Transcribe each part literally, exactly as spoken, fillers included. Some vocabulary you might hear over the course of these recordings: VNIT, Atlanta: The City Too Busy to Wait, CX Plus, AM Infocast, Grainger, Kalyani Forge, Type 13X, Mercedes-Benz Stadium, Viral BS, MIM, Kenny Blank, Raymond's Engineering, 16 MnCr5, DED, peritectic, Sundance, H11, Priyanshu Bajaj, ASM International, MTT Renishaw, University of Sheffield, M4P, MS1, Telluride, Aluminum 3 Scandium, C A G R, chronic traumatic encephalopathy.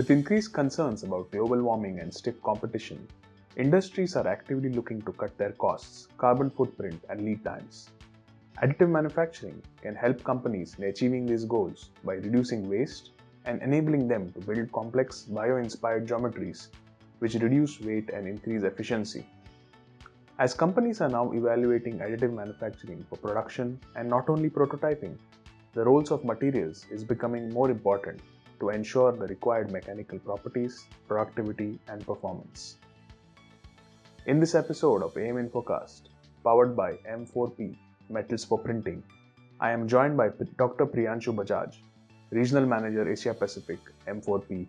With increased concerns about global warming and stiff competition, industries are actively looking to cut their costs, carbon footprint, and lead times. Additive manufacturing can help companies in achieving these goals by reducing waste and enabling them to build complex bio-inspired geometries which reduce weight and increase efficiency. As companies are now evaluating additive manufacturing for production and not only prototyping, the roles of materials is becoming more important to ensure the required mechanical properties, productivity, and performance. In this episode of A M Infocast, powered by M four P, Metals for Printing, I am joined by Doctor Priyanshu Bajaj, Regional Manager Asia Pacific, M four P,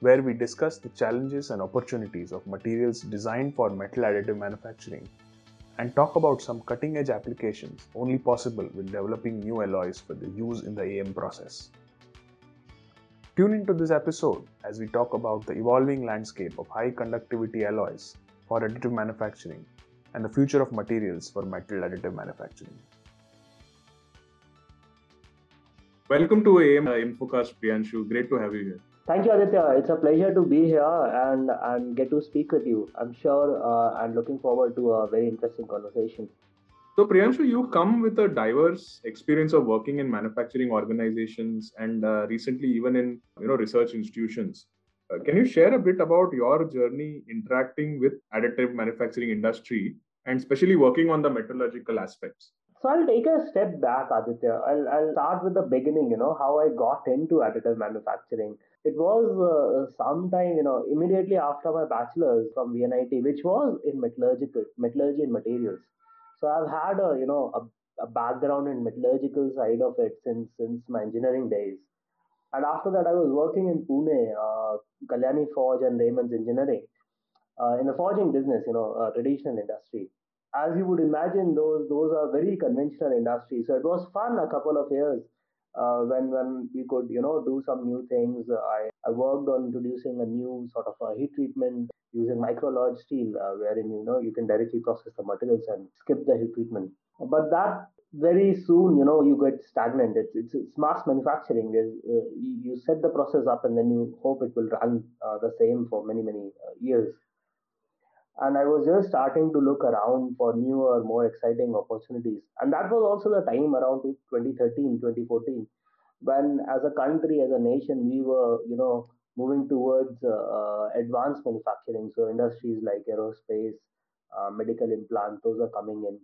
where we discuss the challenges and opportunities of materials designed for metal additive manufacturing and talk about some cutting-edge applications only possible with developing new alloys for the use in the A M process. Tune into this episode as we talk about the evolving landscape of high conductivity alloys for additive manufacturing and the future of materials for metal additive manufacturing. Welcome to A M Infocast, Priyanshu. Great to have you here. Thank you, Aditya. It's a pleasure to be here and, and get to speak with you. I'm sure uh, I'm looking forward to a very interesting conversation. So Priyanshu, you come with a diverse experience of working in manufacturing organizations and uh, recently even in you know research institutions. Uh, can you share a bit about your journey interacting with additive manufacturing industry and especially working on the metallurgical aspects? So I'll take a step back, Aditya. I'll, I'll start with the beginning, you know, how I got into additive manufacturing. It was uh, sometime, you know, immediately after my bachelor's from V N I T, which was in metallurgical, metallurgy and materials. So I've had a, you know, a, a background in metallurgical side of it since since my engineering days. And after that, I was working in Pune, uh, Kalyani Forge and Raymond's Engineering, uh, in the forging business, you know, uh, traditional industry. As you would imagine, those those are very conventional industries. So it was fun a couple of years uh, when, when we could, you know, do some new things. I, I worked on introducing a new sort of a heat treatment using micro-lodge steel, uh, wherein you know you can directly process the materials and skip the heat treatment. But that very soon, you know, you get stagnant. It's it's, it's mass manufacturing. Uh, you set the process up and then you hope it will run uh, the same for many many uh, years. And I was just starting to look around for newer, more exciting opportunities. And that was also the time around twenty thirteen, twenty fourteen, when as a country, as a nation, we were you know. moving towards uh, advanced manufacturing. So industries like aerospace, uh, medical implant, those are coming in.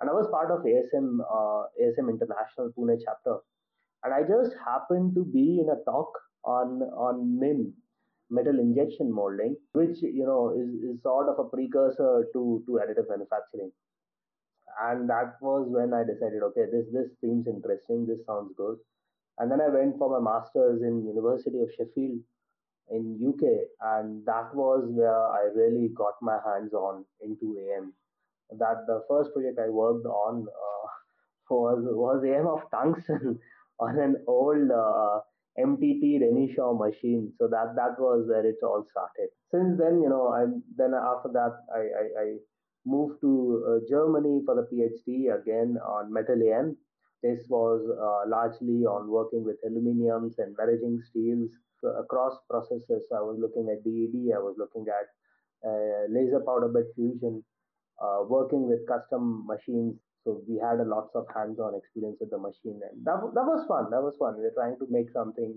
And I was part of A S M, uh, A S M International Pune chapter. And I just happened to be in a talk on, on M I M, metal injection molding, which you know is, is sort of a precursor to, to additive manufacturing. And that was when I decided, okay, this, this seems interesting, this sounds good. And then I went for my master's in University of Sheffield in U K, and that was where I really got my hands on into A M. That the first project I worked on uh, was was A M of tungsten on an old uh, M T T Renishaw machine. So that that was where it all started. Since then, you know, I then after that I I, I moved to uh, Germany for the PhD again on metal A M. This was uh, largely on working with aluminiums and merging steels across processes. I was looking at D E D, I was looking at uh, laser powder bed fusion, uh, working with custom machines. So we had a lots of hands-on experience with the machine. And that, that was fun, that was fun. We were trying to make something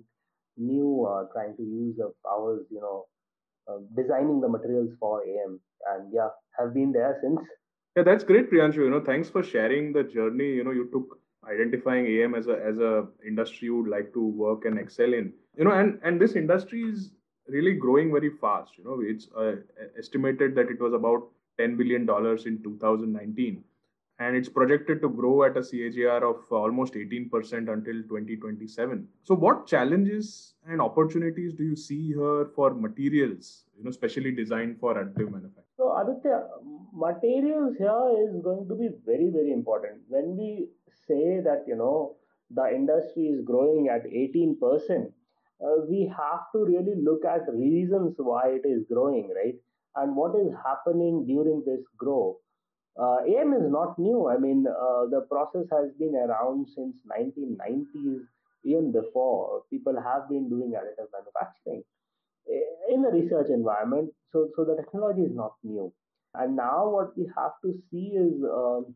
new, uh, trying to use the powers, you know, uh, designing the materials for A M. And yeah, have been there since. Yeah, that's great, Priyanshu. You know, thanks for sharing the journey, you know, you took identifying A M as a as a industry you would like to work and excel in, you know, and and this industry is really growing very fast. You know, it's uh, estimated that it was about ten billion dollars in two thousand nineteen, and it's projected to grow at a C A G R of almost eighteen percent until twenty twenty-seven. So, what challenges and opportunities do you see here for materials, you know, specially designed for additive manufacturing? So, Aditya, materials here is going to be very very important when we say that you know the industry is growing at eighteen percent. Uh, we have to really look at reasons why it is growing, right? And what is happening during this growth? Uh, A M is not new. I mean, uh, the process has been around since nineteen nineties. even before, people have been doing additive manufacturing in the research environment. So, so the technology is not new. And now what we have to see is, um,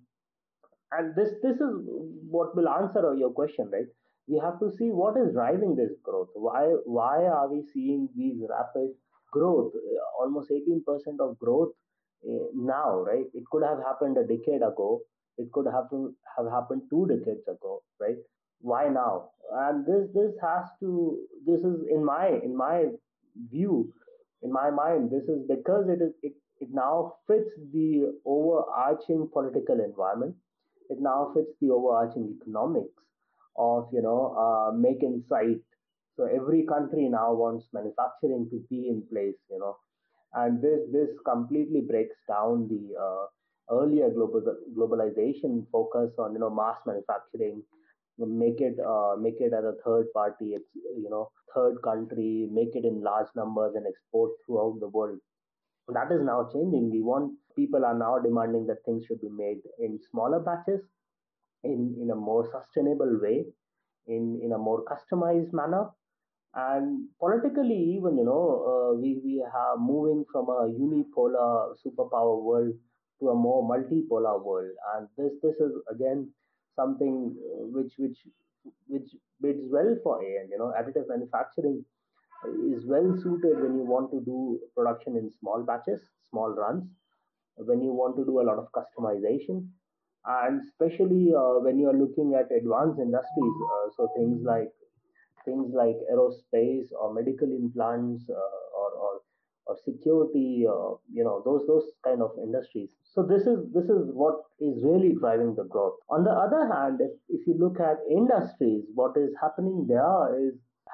and this, this is what will answer your question, right? We have to see what is driving this growth. Why, why are we seeing these rapid growth, almost eighteen percent of growth uh, now, right? It could have happened a decade ago. It could have, have happened two decades ago, right? Why now? And this, this has to, this is in my, in my view, in my mind, this is because it is, it, it now fits the overarching political environment. It now fits the overarching economics of, you know, uh, make in sight. So every country now wants manufacturing to be in place, you know, and this, this completely breaks down the uh, earlier global globalization focus on, you know, mass manufacturing, make it, uh, make it as a third party, you know, third country, make it in large numbers and export throughout the world. That is now changing. We want, people are now demanding that things should be made in smaller batches, in, in a more sustainable way, in, in a more customized manner. And politically, even, you know, uh, we, we are moving from a unipolar superpower world to a more multipolar world. And this, this is, again, something which, which, which bids well for A N, you know, additive manufacturing is well suited when you want to do production in small batches, small runs, when you want to do a lot of customization, and especially uh, when you are looking at advanced industries, uh, so things like things like aerospace or medical implants, uh, or, or or security, uh, you know, those those kind of industries. So this is this is what is really driving the growth. On the other hand, if, if you look at industries, what is happening there is,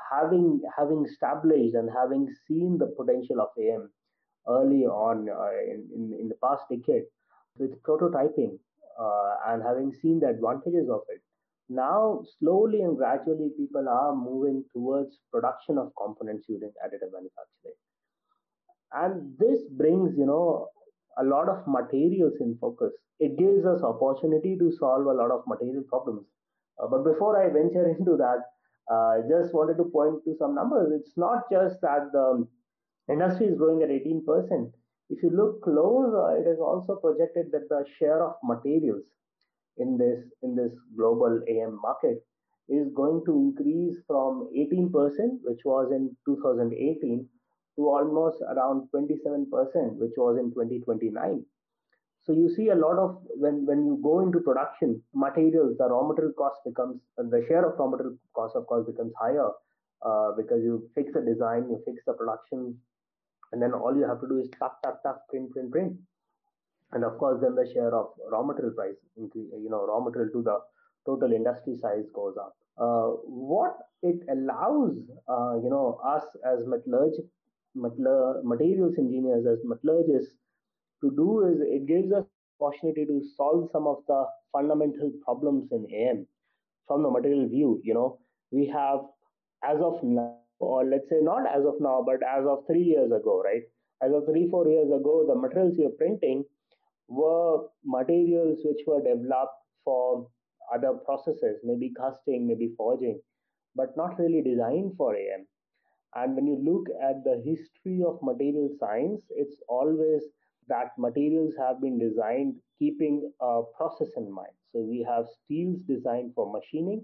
Having having established and having seen the potential of A M early on uh, in, in, in the past decade with prototyping, uh, and having seen the advantages of it, now slowly and gradually people are moving towards production of components using additive manufacturing. And this brings, you know, a lot of materials in focus. It gives us opportunity to solve a lot of material problems. Uh, but before I venture into that, I uh, just wanted to point to some numbers. It's not just that the industry is growing at eighteen percent. If you look closer, it is also projected that the share of materials in this in this global A M market is going to increase from eighteen percent, which was in two thousand eighteen, to almost around twenty-seven percent, which was in twenty twenty-nine. So you see a lot of, when, when you go into production, materials, the raw material cost becomes, the share of raw material cost, of course, becomes higher, uh, because you fix the design, you fix the production, and then all you have to do is tuck, tuck, tuck, print, print, print. And of course, then the share of raw material price, you know, raw material to the total industry size goes up. Uh, what it allows, uh, you know, us as metallurg- metallur- materials engineers, as metallurgists, to do is it gives us opportunity to solve some of the fundamental problems in A M from the material view. You know, we have, as of now, or let's say not as of now, but as of three years ago, right? As of three, four years ago, the materials you're printing were materials which were developed for other processes, maybe casting, maybe forging, but not really designed for A M. And when you look at the history of material science, it's always that materials have been designed keeping a process in mind. So we have steels designed for machining,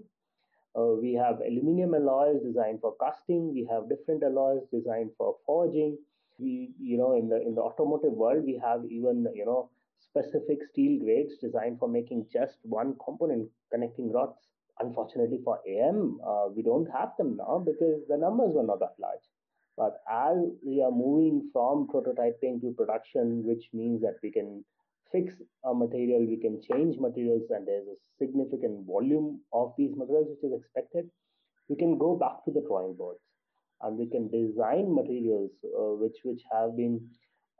uh, we have aluminum alloys designed for casting, we have different alloys designed for forging. We, you know, in the in the automotive world, we have even, you know, specific steel grades designed for making just one component, connecting rods. Unfortunately for A M, uh, we don't have them now because the numbers were not that large. But as we are moving from prototyping to production, which means that we can fix a material, we can change materials, and there's a significant volume of these materials which is expected, we can go back to the drawing boards and we can design materials uh, which, which have been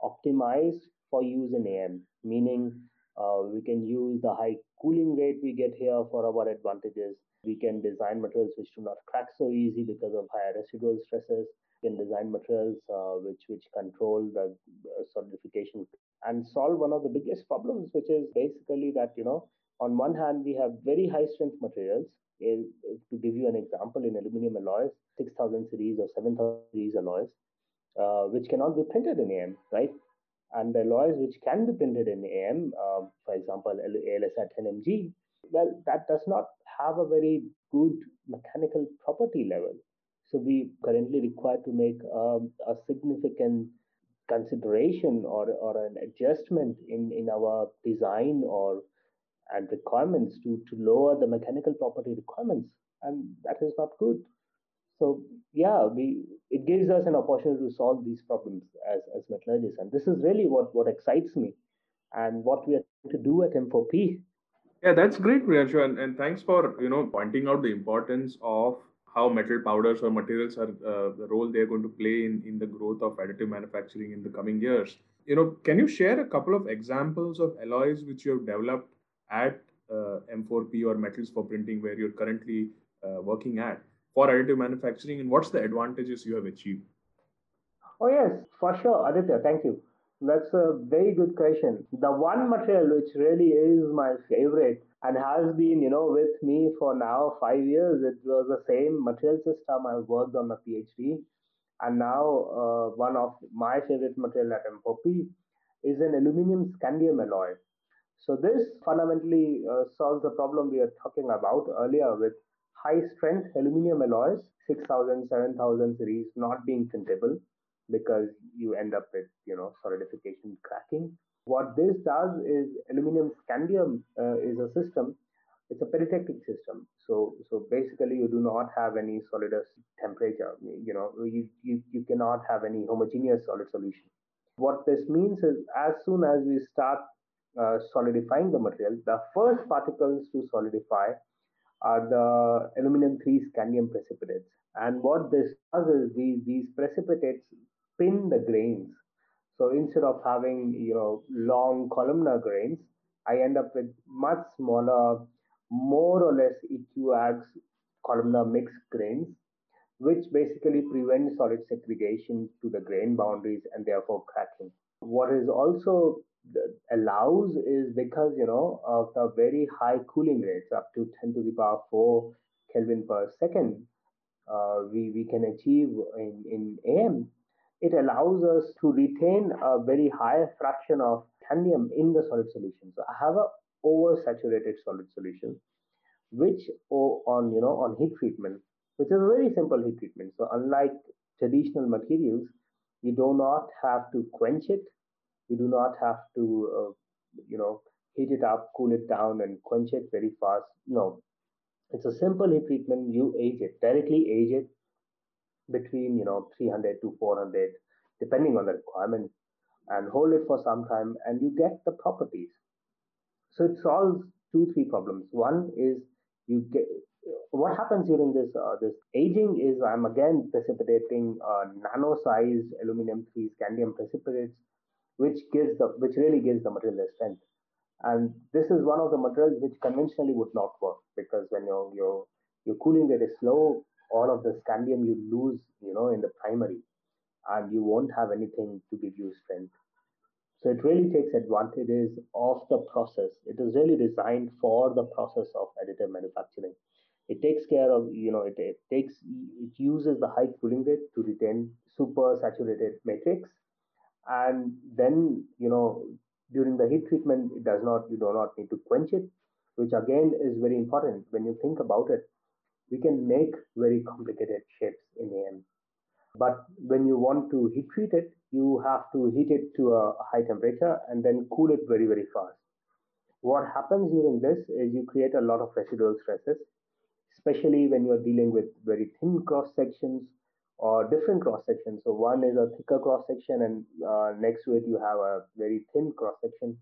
optimized for use in A M, meaning uh, we can use the high cooling rate we get here for our advantages. We can design materials which do not crack so easy because of higher residual stresses. Can design materials uh, which which control the solidification and solve one of the biggest problems, which is basically that, you know, on one hand, we have very high strength materials. To give you an example, in aluminum alloys, six thousand series or seven thousand series alloys, uh, which cannot be printed in A M, right? And the alloys which can be printed in A M, uh, for example, A L-Sc at ten M G, well, that does not have a very good mechanical property level. So we currently require to make um, a significant consideration or, or an adjustment in, in our design or and requirements to, to lower the mechanical property requirements, and that is not good. So yeah, we it gives us an opportunity to solve these problems as, as metallurgists, and this is really what, what excites me and what we are trying to do at M four P. Yeah, that's great, Priyanshu, and, and thanks for you know pointing out the importance of how metal powders or materials are uh, the role they are going to play in, in the growth of additive manufacturing in the coming years. You know, can you share a couple of examples of alloys which you have developed at uh, M four P or Metals for Printing where you're currently uh, working at for additive manufacturing, and what's the advantages you have achieved? Oh yes, for sure, Aditya, thank you. That's a very good question. The one material which really is my favorite and has been, you know, with me for now five years, it was the same material system I worked on my PhD, and now uh, one of my favorite material at M four P is an aluminum scandium alloy. So this fundamentally uh, solves the problem we were talking about earlier with high-strength aluminum alloys, six thousand, seven thousand series not being printable because you end up with, you know, solidification cracking. What this does is aluminum scandium uh, is a system, it's a peritectic system. So so basically you do not have any solidus temperature, you know, you, you, you cannot have any homogeneous solid solution. What this means is as soon as we start Uh, solidifying the material, the first particles to solidify are the aluminum three scandium precipitates. And what this does is these, these precipitates pin the grains. So instead of having, you know, long columnar grains, I end up with much smaller, more or less equiax columnar mixed grains, which basically prevent solid segregation to the grain boundaries and therefore cracking. What is also allows is because, you know, of the very high cooling rates up to ten to the power four Kelvin per second uh, we, we can achieve in, in A M, it allows us to retain a very high fraction of scandium in the solid solution. So I have a oversaturated solid solution which on, you know, on heat treatment, which is a very simple heat treatment. So unlike traditional materials, you do not have to quench it. You do not have to, uh, you know, heat it up, cool it down, and quench it very fast. No, it's a simple heat treatment. You age it, directly age it between, you know, three hundred to four hundred, depending on the requirement, and hold it for some time, and you get the properties. So it solves two, three problems. One is you get what happens during this uh, this aging is I'm again precipitating uh, nano-sized aluminum three scandium precipitates, which gives the which really gives the material a strength. And this is one of the materials which conventionally would not work because when your your your cooling rate is slow, all of the scandium you lose, you know, in the primary, and you won't have anything to give you strength. So it really takes advantages of the process. It is really designed for the process of additive manufacturing. It takes care of, you know, it, it takes it uses the high cooling rate to retain super saturated matrix. And then, you know, during the heat treatment, it does not, you do not need to quench it, which again is very important. When you think about it, we can make very complicated shapes in A M. But when you want to heat treat it, you have to heat it to a high temperature and then cool it very, very fast. What happens during this is you create a lot of residual stresses, especially when you're dealing with very thin cross sections, or different cross sections. So one is a thicker cross section and uh, next to it you have a very thin cross section.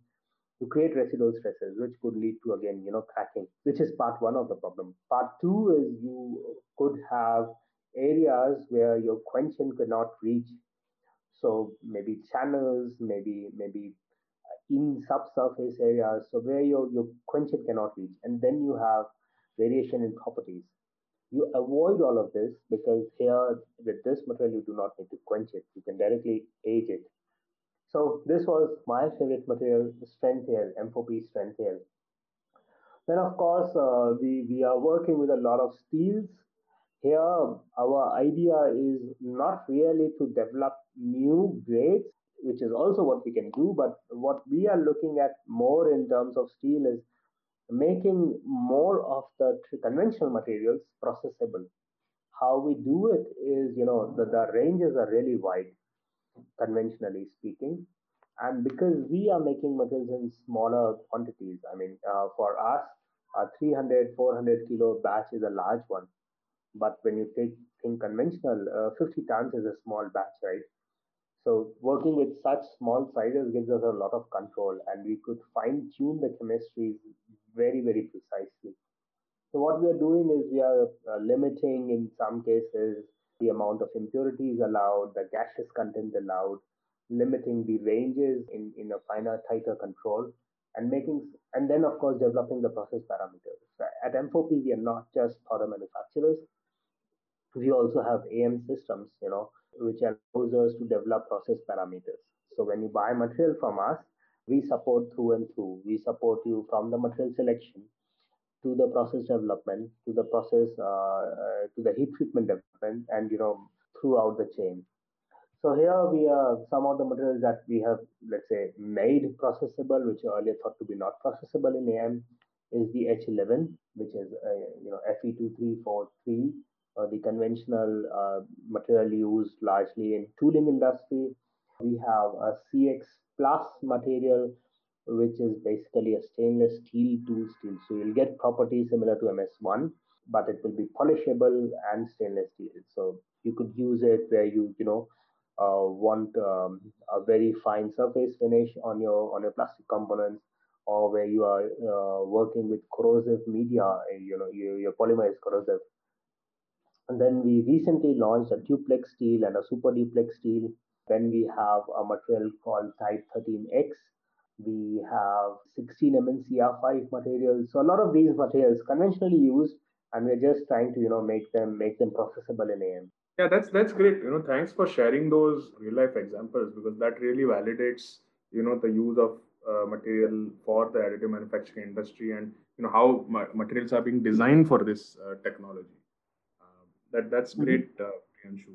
You create residual stresses which could lead to, again, you know, cracking, which is part one of the problem. Part two is you could have areas where your quenching could not reach. So maybe channels, maybe maybe in subsurface areas, so where your, your quenching cannot reach. And then you have variation in properties. You avoid all of this because here with this material, you do not need to quench it. You can directly age it. So this was my favorite material, strength here, M four P strength here. Then of course, uh, we, we are working with a lot of steels. Here, our idea is not really to develop new grades, which is also what we can do, but what we are looking at more in terms of steel is making more of the conventional materials processable. How we do it is, you know, the, the ranges are really wide, conventionally speaking. And because we are making materials in smaller quantities, I mean, uh, for us, a three hundred, four hundred kilo batch is a large one. But when you take think conventional, uh, fifty tons is a small batch, right? So working with such small sizes gives us a lot of control, and we could fine tune the chemistries very, very precisely. So what we are doing is we are uh, limiting, in some cases, the amount of impurities allowed, the gaseous content allowed, limiting the ranges in, in a finer, tighter control, and making, and then of course, developing the process parameters. At M four P, we are not just powder manufacturers. We also have A M systems, you know, which allows us to develop process parameters. So when you buy material from us, we support through and through. We support you from the material selection to the process development, to the process, uh, uh, to the heat treatment development, and, you know, throughout the chain. So here we are some of the materials that we have, let's say, made processable, which earlier thought to be not processable in A M, is the H eleven, which is, uh, you know, F E two three four three, uh, the conventional uh, material used largely in tooling industry. We have a C X plus material, which is basically a stainless steel tool steel. So you'll get properties similar to M S one, but it will be polishable and stainless steel. So you could use it where you, you know, Uh, want um, a very fine surface finish on your on your plastic components, or where you are uh, working with corrosive media, you know, your, your polymer is corrosive. And then we recently launched a duplex steel and a super duplex steel. Then we have a material called Type thirteen X. We have sixteen M n C r five materials. So a lot of these materials conventionally used, and we're just trying to, you know, make them make them processable in A M. Yeah, that's that's great. You know, thanks for sharing those real-life examples, because that really validates, you know, the use of uh, material for the additive manufacturing industry, and, you know, how ma materials are being designed for this uh, technology. Uh, that that's great, uh, Priyanshu.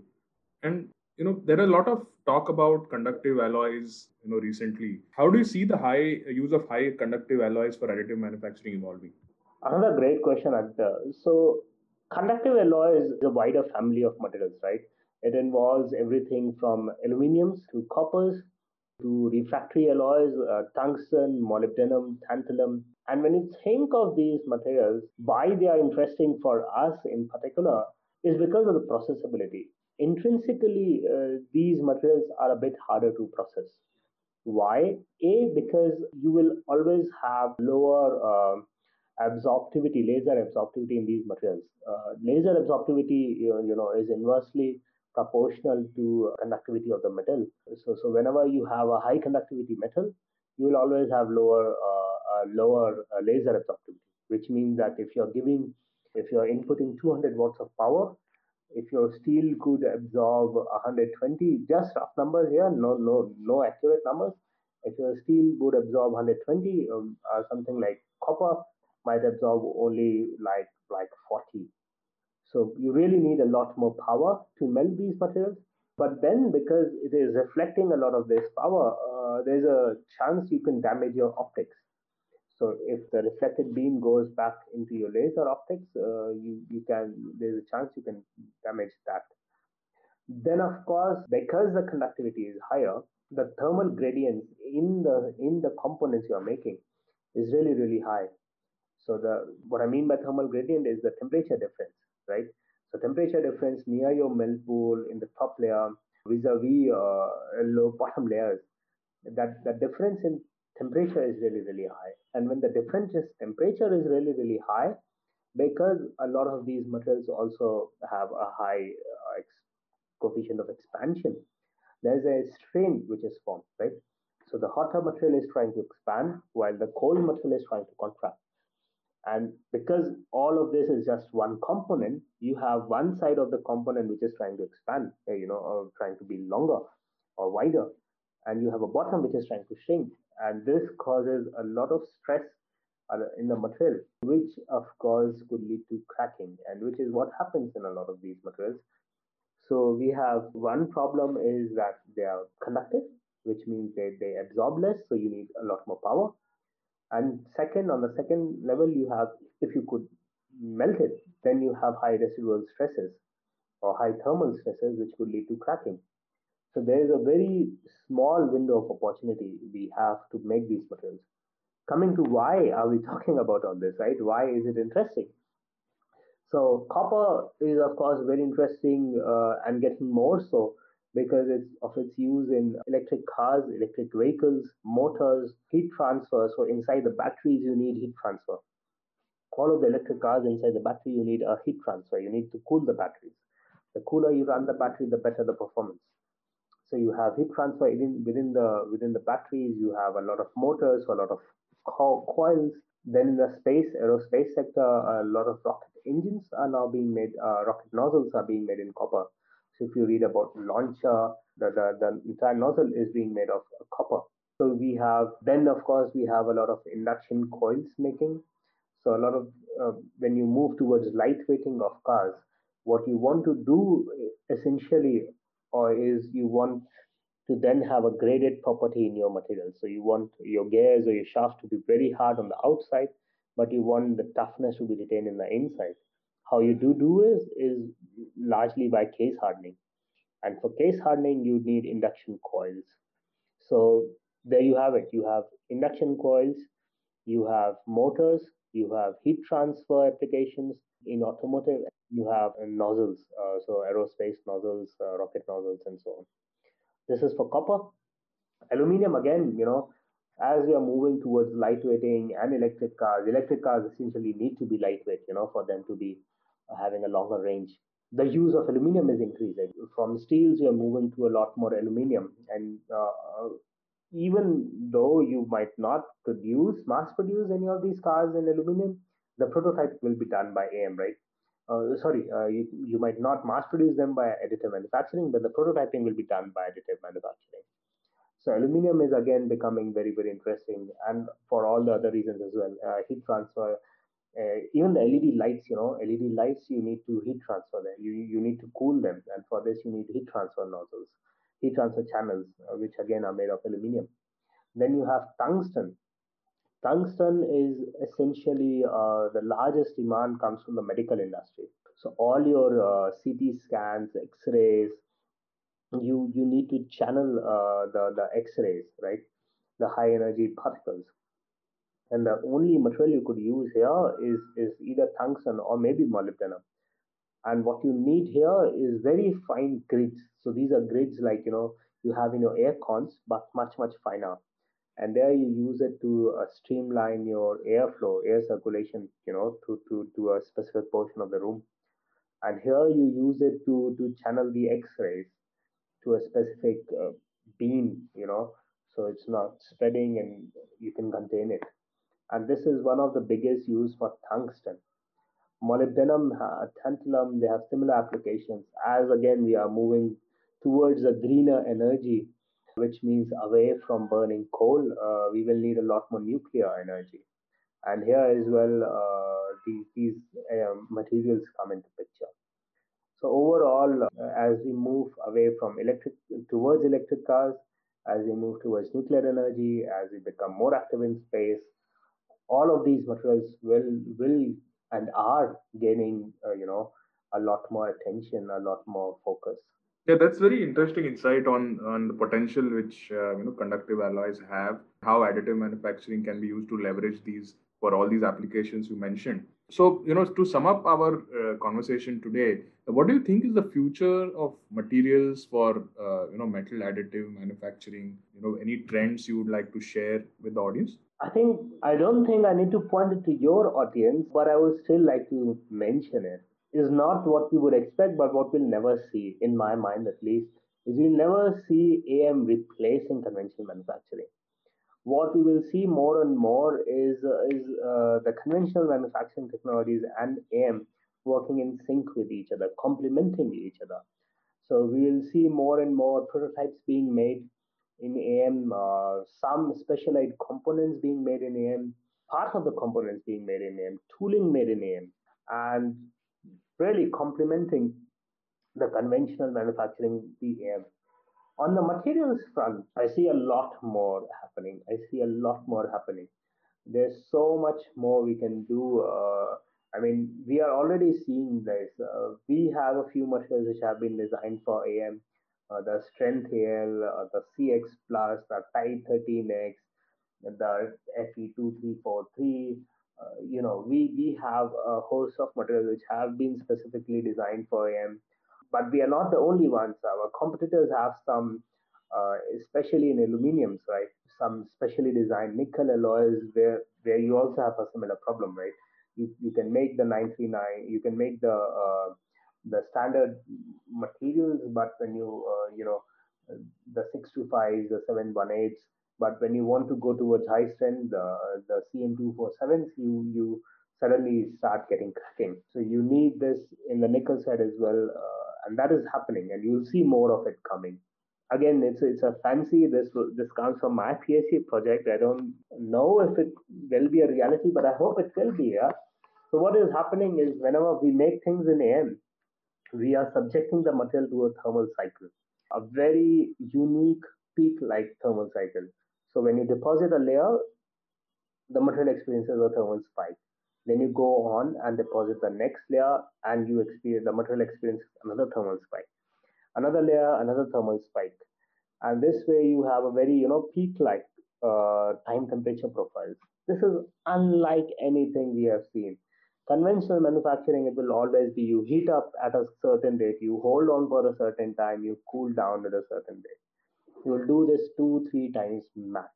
And, you know, there are a lot of talk about conductive alloys, you know, recently. How do you see the high use of high conductive alloys for additive manufacturing evolving? Another great question, Aditya. So, conductive alloy is a wider family of materials, right? It involves everything from aluminiums to coppers to refractory alloys, uh, tungsten, molybdenum, tantalum. And when you think of these materials, why they are interesting for us in particular is because of the processability. Intrinsically, uh, these materials are a bit harder to process. Why? A, because you will always have lower uh, absorptivity, laser absorptivity in these materials. Uh, laser absorptivity, you know, you know, is inversely proportional to conductivity of the metal. So, so whenever you have a high conductivity metal, you will always have lower, uh, uh, lower uh, laser absorptivity, which means that if you're giving, if you're inputting two hundred watts of power, if your steel could absorb one hundred twenty, just rough numbers here, no, no, no accurate numbers. If your steel would absorb one hundred twenty, um, uh, something like copper might absorb only like, like forty. So you really need a lot more power to melt these materials. But then, because it is reflecting a lot of this power, uh, there's a chance you can damage your optics. So if the reflected beam goes back into your laser optics, uh, you, you can, there's a chance you can damage that. Then of course, because the conductivity is higher, the thermal gradient in the, in the components you're making is really, really high. So the, what I mean by thermal gradient is the temperature difference, right? So temperature difference near your melt pool in the top layer vis-a-vis uh, low bottom layers, that, that difference in temperature is really, really high. And when the difference is temperature is really, really high, because a lot of these materials also have a high uh, ex coefficient of expansion, there's a strain which is formed, right? So the hotter material is trying to expand while the cold material is trying to contract. And because all of this is just one component, you have one side of the component which is trying to expand, you know, or trying to be longer or wider, and you have a bottom which is trying to shrink. And this causes a lot of stress are in the material, which of course could lead to cracking, and which is what happens in a lot of these materials. So we have one problem is that they are conductive, which means they, they absorb less, so you need a lot more power. And second, on the second level, you have, if you could melt it, then you have high residual stresses or high thermal stresses, which could lead to cracking. So there is a very small window of opportunity we have to make these materials. Coming to why are we talking about all this, right? Why is it interesting? So copper is, of course, very interesting uh, and getting more so because it's of its use in electric cars, electric vehicles, motors, heat transfer. So inside the batteries, you need heat transfer. All of the electric cars inside the battery, you need a heat transfer. You need to cool the batteries. The cooler you run the battery, the better the performance. So you have heat transfer within, within the within the batteries. You have a lot of motors, a lot of co coils. Then in the space, aerospace sector, a lot of rocket engines are now being made. Uh, rocket nozzles are being made in copper. So if you read about launcher, the, the, the entire nozzle is being made of copper. So we have, then of course, we have a lot of induction coils making. So a lot of, uh, when you move towards lightweighting of cars, what you want to do essentially or is you want to then have a graded property in your material. So you want your gears or your shaft to be very hard on the outside, but you want the toughness to be retained in the inside. How you do do is, is largely by case hardening. And for case hardening, you need induction coils. So there you have it. You have induction coils, you have motors, you have heat transfer applications. In automotive, you have nozzles, uh, so aerospace nozzles, uh, rocket nozzles, and so on. This is for copper. Aluminium, again, you know, as we are moving towards lightweighting and electric cars, electric cars essentially need to be lightweight, you know, for them to be having a longer range. The use of aluminium is increasing. From steels, you're moving to a lot more aluminium. And uh, even though you might not produce, mass produce any of these cars in aluminium, the prototype will be done by A M, right? Uh, sorry, uh, you, you might not mass produce them by additive manufacturing, but the prototyping will be done by additive manufacturing. So aluminium is again becoming very, very interesting, and for all the other reasons as well. Uh, heat transfer, uh, even the L E D lights, you know, L E D lights, you need to heat transfer them. You, you need to cool them. And for this, you need heat transfer nozzles, heat transfer channels, uh, which again are made of aluminium. Then you have tungsten. Tungsten is essentially uh, the largest demand comes from the medical industry. So all your uh, C T scans, X-rays, you you need to channel uh, the the X-rays, right? The high energy particles, and the only material you could use here is is either tungsten or maybe molybdenum. And what you need here is very fine grids. So these are grids like you know you have in your air cons, but much much finer. And there you use it to uh, streamline your airflow, air circulation, you know, to, to, to a specific portion of the room. And here you use it to, to channel the X-rays to a specific uh, beam, you know, so it's not spreading and you can contain it. And this is one of the biggest use for tungsten. Molybdenum, uh, tantalum, they have similar applications as, again, we are moving towards a greener energy, which means away from burning coal, uh, we will need a lot more nuclear energy. And here as well, uh, these, these uh, materials come into picture. So overall, uh, as we move away from electric, towards electric cars, as we move towards nuclear energy, as we become more active in space, all of these materials will, will and are gaining, uh, you know, a lot more attention, a lot more focus. Yeah, that's very interesting insight on, on the potential which uh, you know conductive alloys have, how additive manufacturing can be used to leverage these for all these applications you mentioned. So, you know, to sum up our uh, conversation today, what do you think is the future of materials for uh, you know metal additive manufacturing? You know, any trends you would like to share with the audience? I think I don't think I need to point it to your audience, but I would still like to mention it. Is not what we would expect, but what we'll never see, in my mind at least, is we'll never see A M replacing conventional manufacturing. What we will see more and more is, uh, is uh, the conventional manufacturing technologies and A M working in sync with each other, complementing each other. So we will see more and more prototypes being made in A M, uh, some specialized components being made in A M, part of the components being made in A M, tooling made in A M, and really complementing the conventional manufacturing A M. On the materials front, I see a lot more happening. I see a lot more happening. There's so much more we can do. Uh, I mean, we are already seeing this. Uh, we have a few materials which have been designed for A M, uh, the Strength A L, uh, the C X Plus, the Ti thirteen X, the F E two three four three. Uh, you know, we, we have a host of materials which have been specifically designed for A M, but we are not the only ones. Our competitors have some, uh, especially in aluminiums, right? Some specially designed nickel alloys where, where you also have a similar problem, right? You, you can make the nine three nine, you can make the uh, the standard materials, but when you, uh, you know, the six two fives, the seven one eights, but when you want to go towards high strength, the, the C M two four sevens, you you suddenly start getting cracking. So you need this in the nickel side as well, uh, and that is happening, and you'll see more of it coming. Again, it's it's a fancy. This this comes from my PhD project. I don't know if it will be a reality, but I hope it will be. Yeah. So what is happening is whenever we make things in A M, we are subjecting the material to a thermal cycle, a very unique peak-like thermal cycle. So when you deposit a layer, the material experiences a thermal spike. Then you go on and deposit the next layer, and you experience the material experiences another thermal spike, another layer, another thermal spike, and this way you have a very you know peak-like uh, time temperature profiles. This is unlike anything we have seen. Conventional manufacturing, it will always be you heat up at a certain rate, you hold on for a certain time, you cool down at a certain rate. You will do this two, three times max.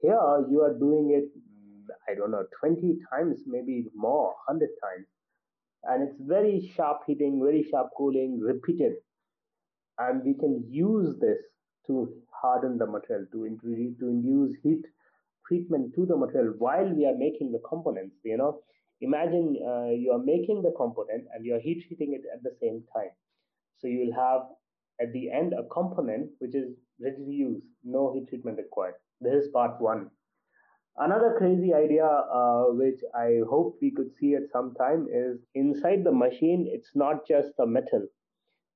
Here, you are doing it, I don't know, twenty times, maybe more, one hundred times. And it's very sharp heating, very sharp cooling, repeated. And we can use this to harden the material, to introduce, to induce heat treatment to the material while we are making the components. You know, imagine uh, you are making the component and you are heat treating it at the same time. So you will have at the end a component which is ready to use, no heat treatment required. This is part one. Another crazy idea uh, which I hope we could see at some time is inside the machine, it's not just the metal.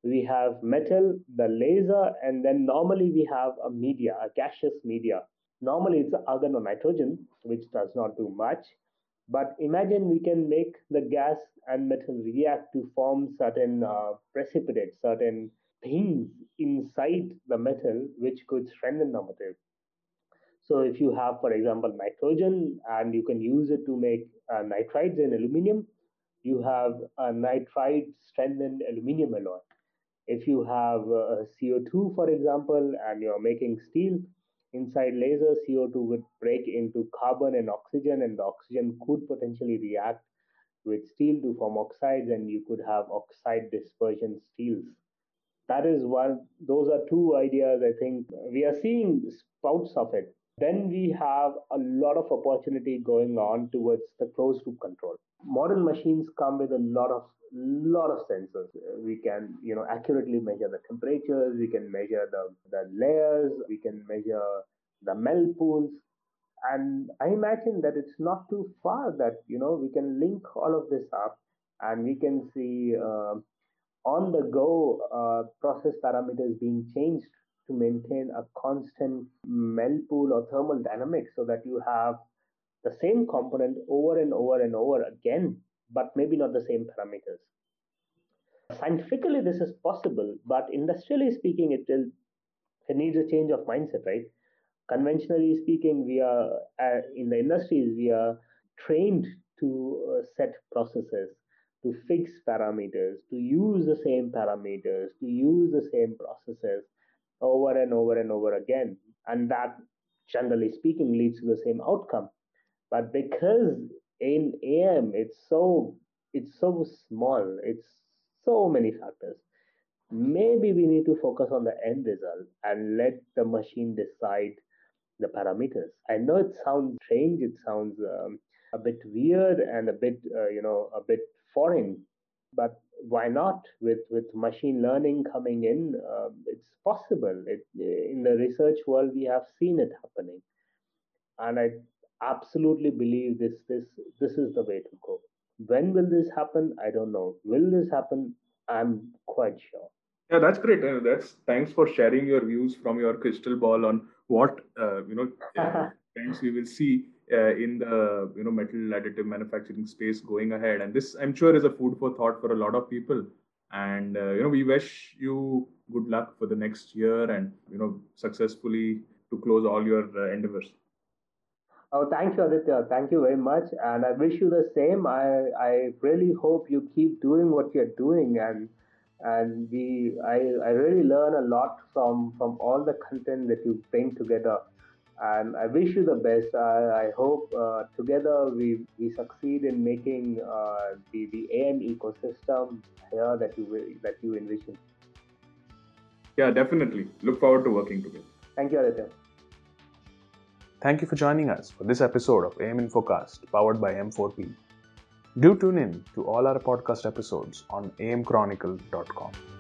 We have metal, the laser, and then normally we have a media, a gaseous media. Normally it's argon or nitrogen, which does not do much. But imagine we can make the gas and metal react to form certain uh, precipitates, certain things inside the metal which could strengthen the material. So if you have, for example, nitrogen, and you can use it to make uh, nitrides in aluminium, you have a nitride strengthened aluminium alloy. If you have uh, C O two, for example, and you're making steel, inside laser, C O two would break into carbon and oxygen, and the oxygen could potentially react with steel to form oxides, and you could have oxide dispersion steels. That is one, those are two ideas I think we are seeing spouts of it. Then we have a lot of opportunity going on towards the closed loop control. Modern machines come with a lot of, lot of sensors. We can, you know, accurately measure the temperatures, we can measure the, the layers, we can measure the melt pools. And I imagine that it's not too far that, you know, we can link all of this up and we can see uh, on the go, uh, process parameters being changed to maintain a constant melt pool or thermal dynamics so that you have the same component over and over and over again, but maybe not the same parameters. Scientifically, this is possible, but industrially speaking, it, will, it needs a change of mindset, right? Conventionally speaking, we are uh, in the industries, we are trained to uh, set processes, to fix parameters, to use the same parameters, to use the same processes over and over and over again. And that, generally speaking, leads to the same outcome. But because in A M, it's so, it's so small, it's so many factors, maybe we need to focus on the end result and let the machine decide the parameters. I know it sounds strange, it sounds um, a bit weird and a bit, uh, you know, a bit foreign, but why not? With with machine learning coming in, uh, it's possible. It, in the research world, we have seen it happening, and I absolutely believe this this this is the way to go. When will this happen? I don't know. Will this happen? I'm quite sure. Yeah, that's great. Uh, that's thanks for sharing your views from your crystal ball on what uh, you know uh, trends we will see uh, in the you know metal additive manufacturing space going ahead. And this, I'm sure, is a food for thought for a lot of people. And uh, you know, we wish you good luck for the next year, and you know, successfully to close all your uh, endeavors. Oh, thank you, Aditya. Thank you very much, and I wish you the same. I I really hope you keep doing what you're doing, and and we I I really learn a lot from from all the content that you bring together. And I wish you the best. I, I hope uh, together we we succeed in making uh, the the A M ecosystem here that you that you envision. Yeah, definitely. Look forward to working together. Thank you, Aditya. Thank you for joining us for this episode of A M Infocast, powered by M four P. Do tune in to all our podcast episodes on a m chronicle dot com.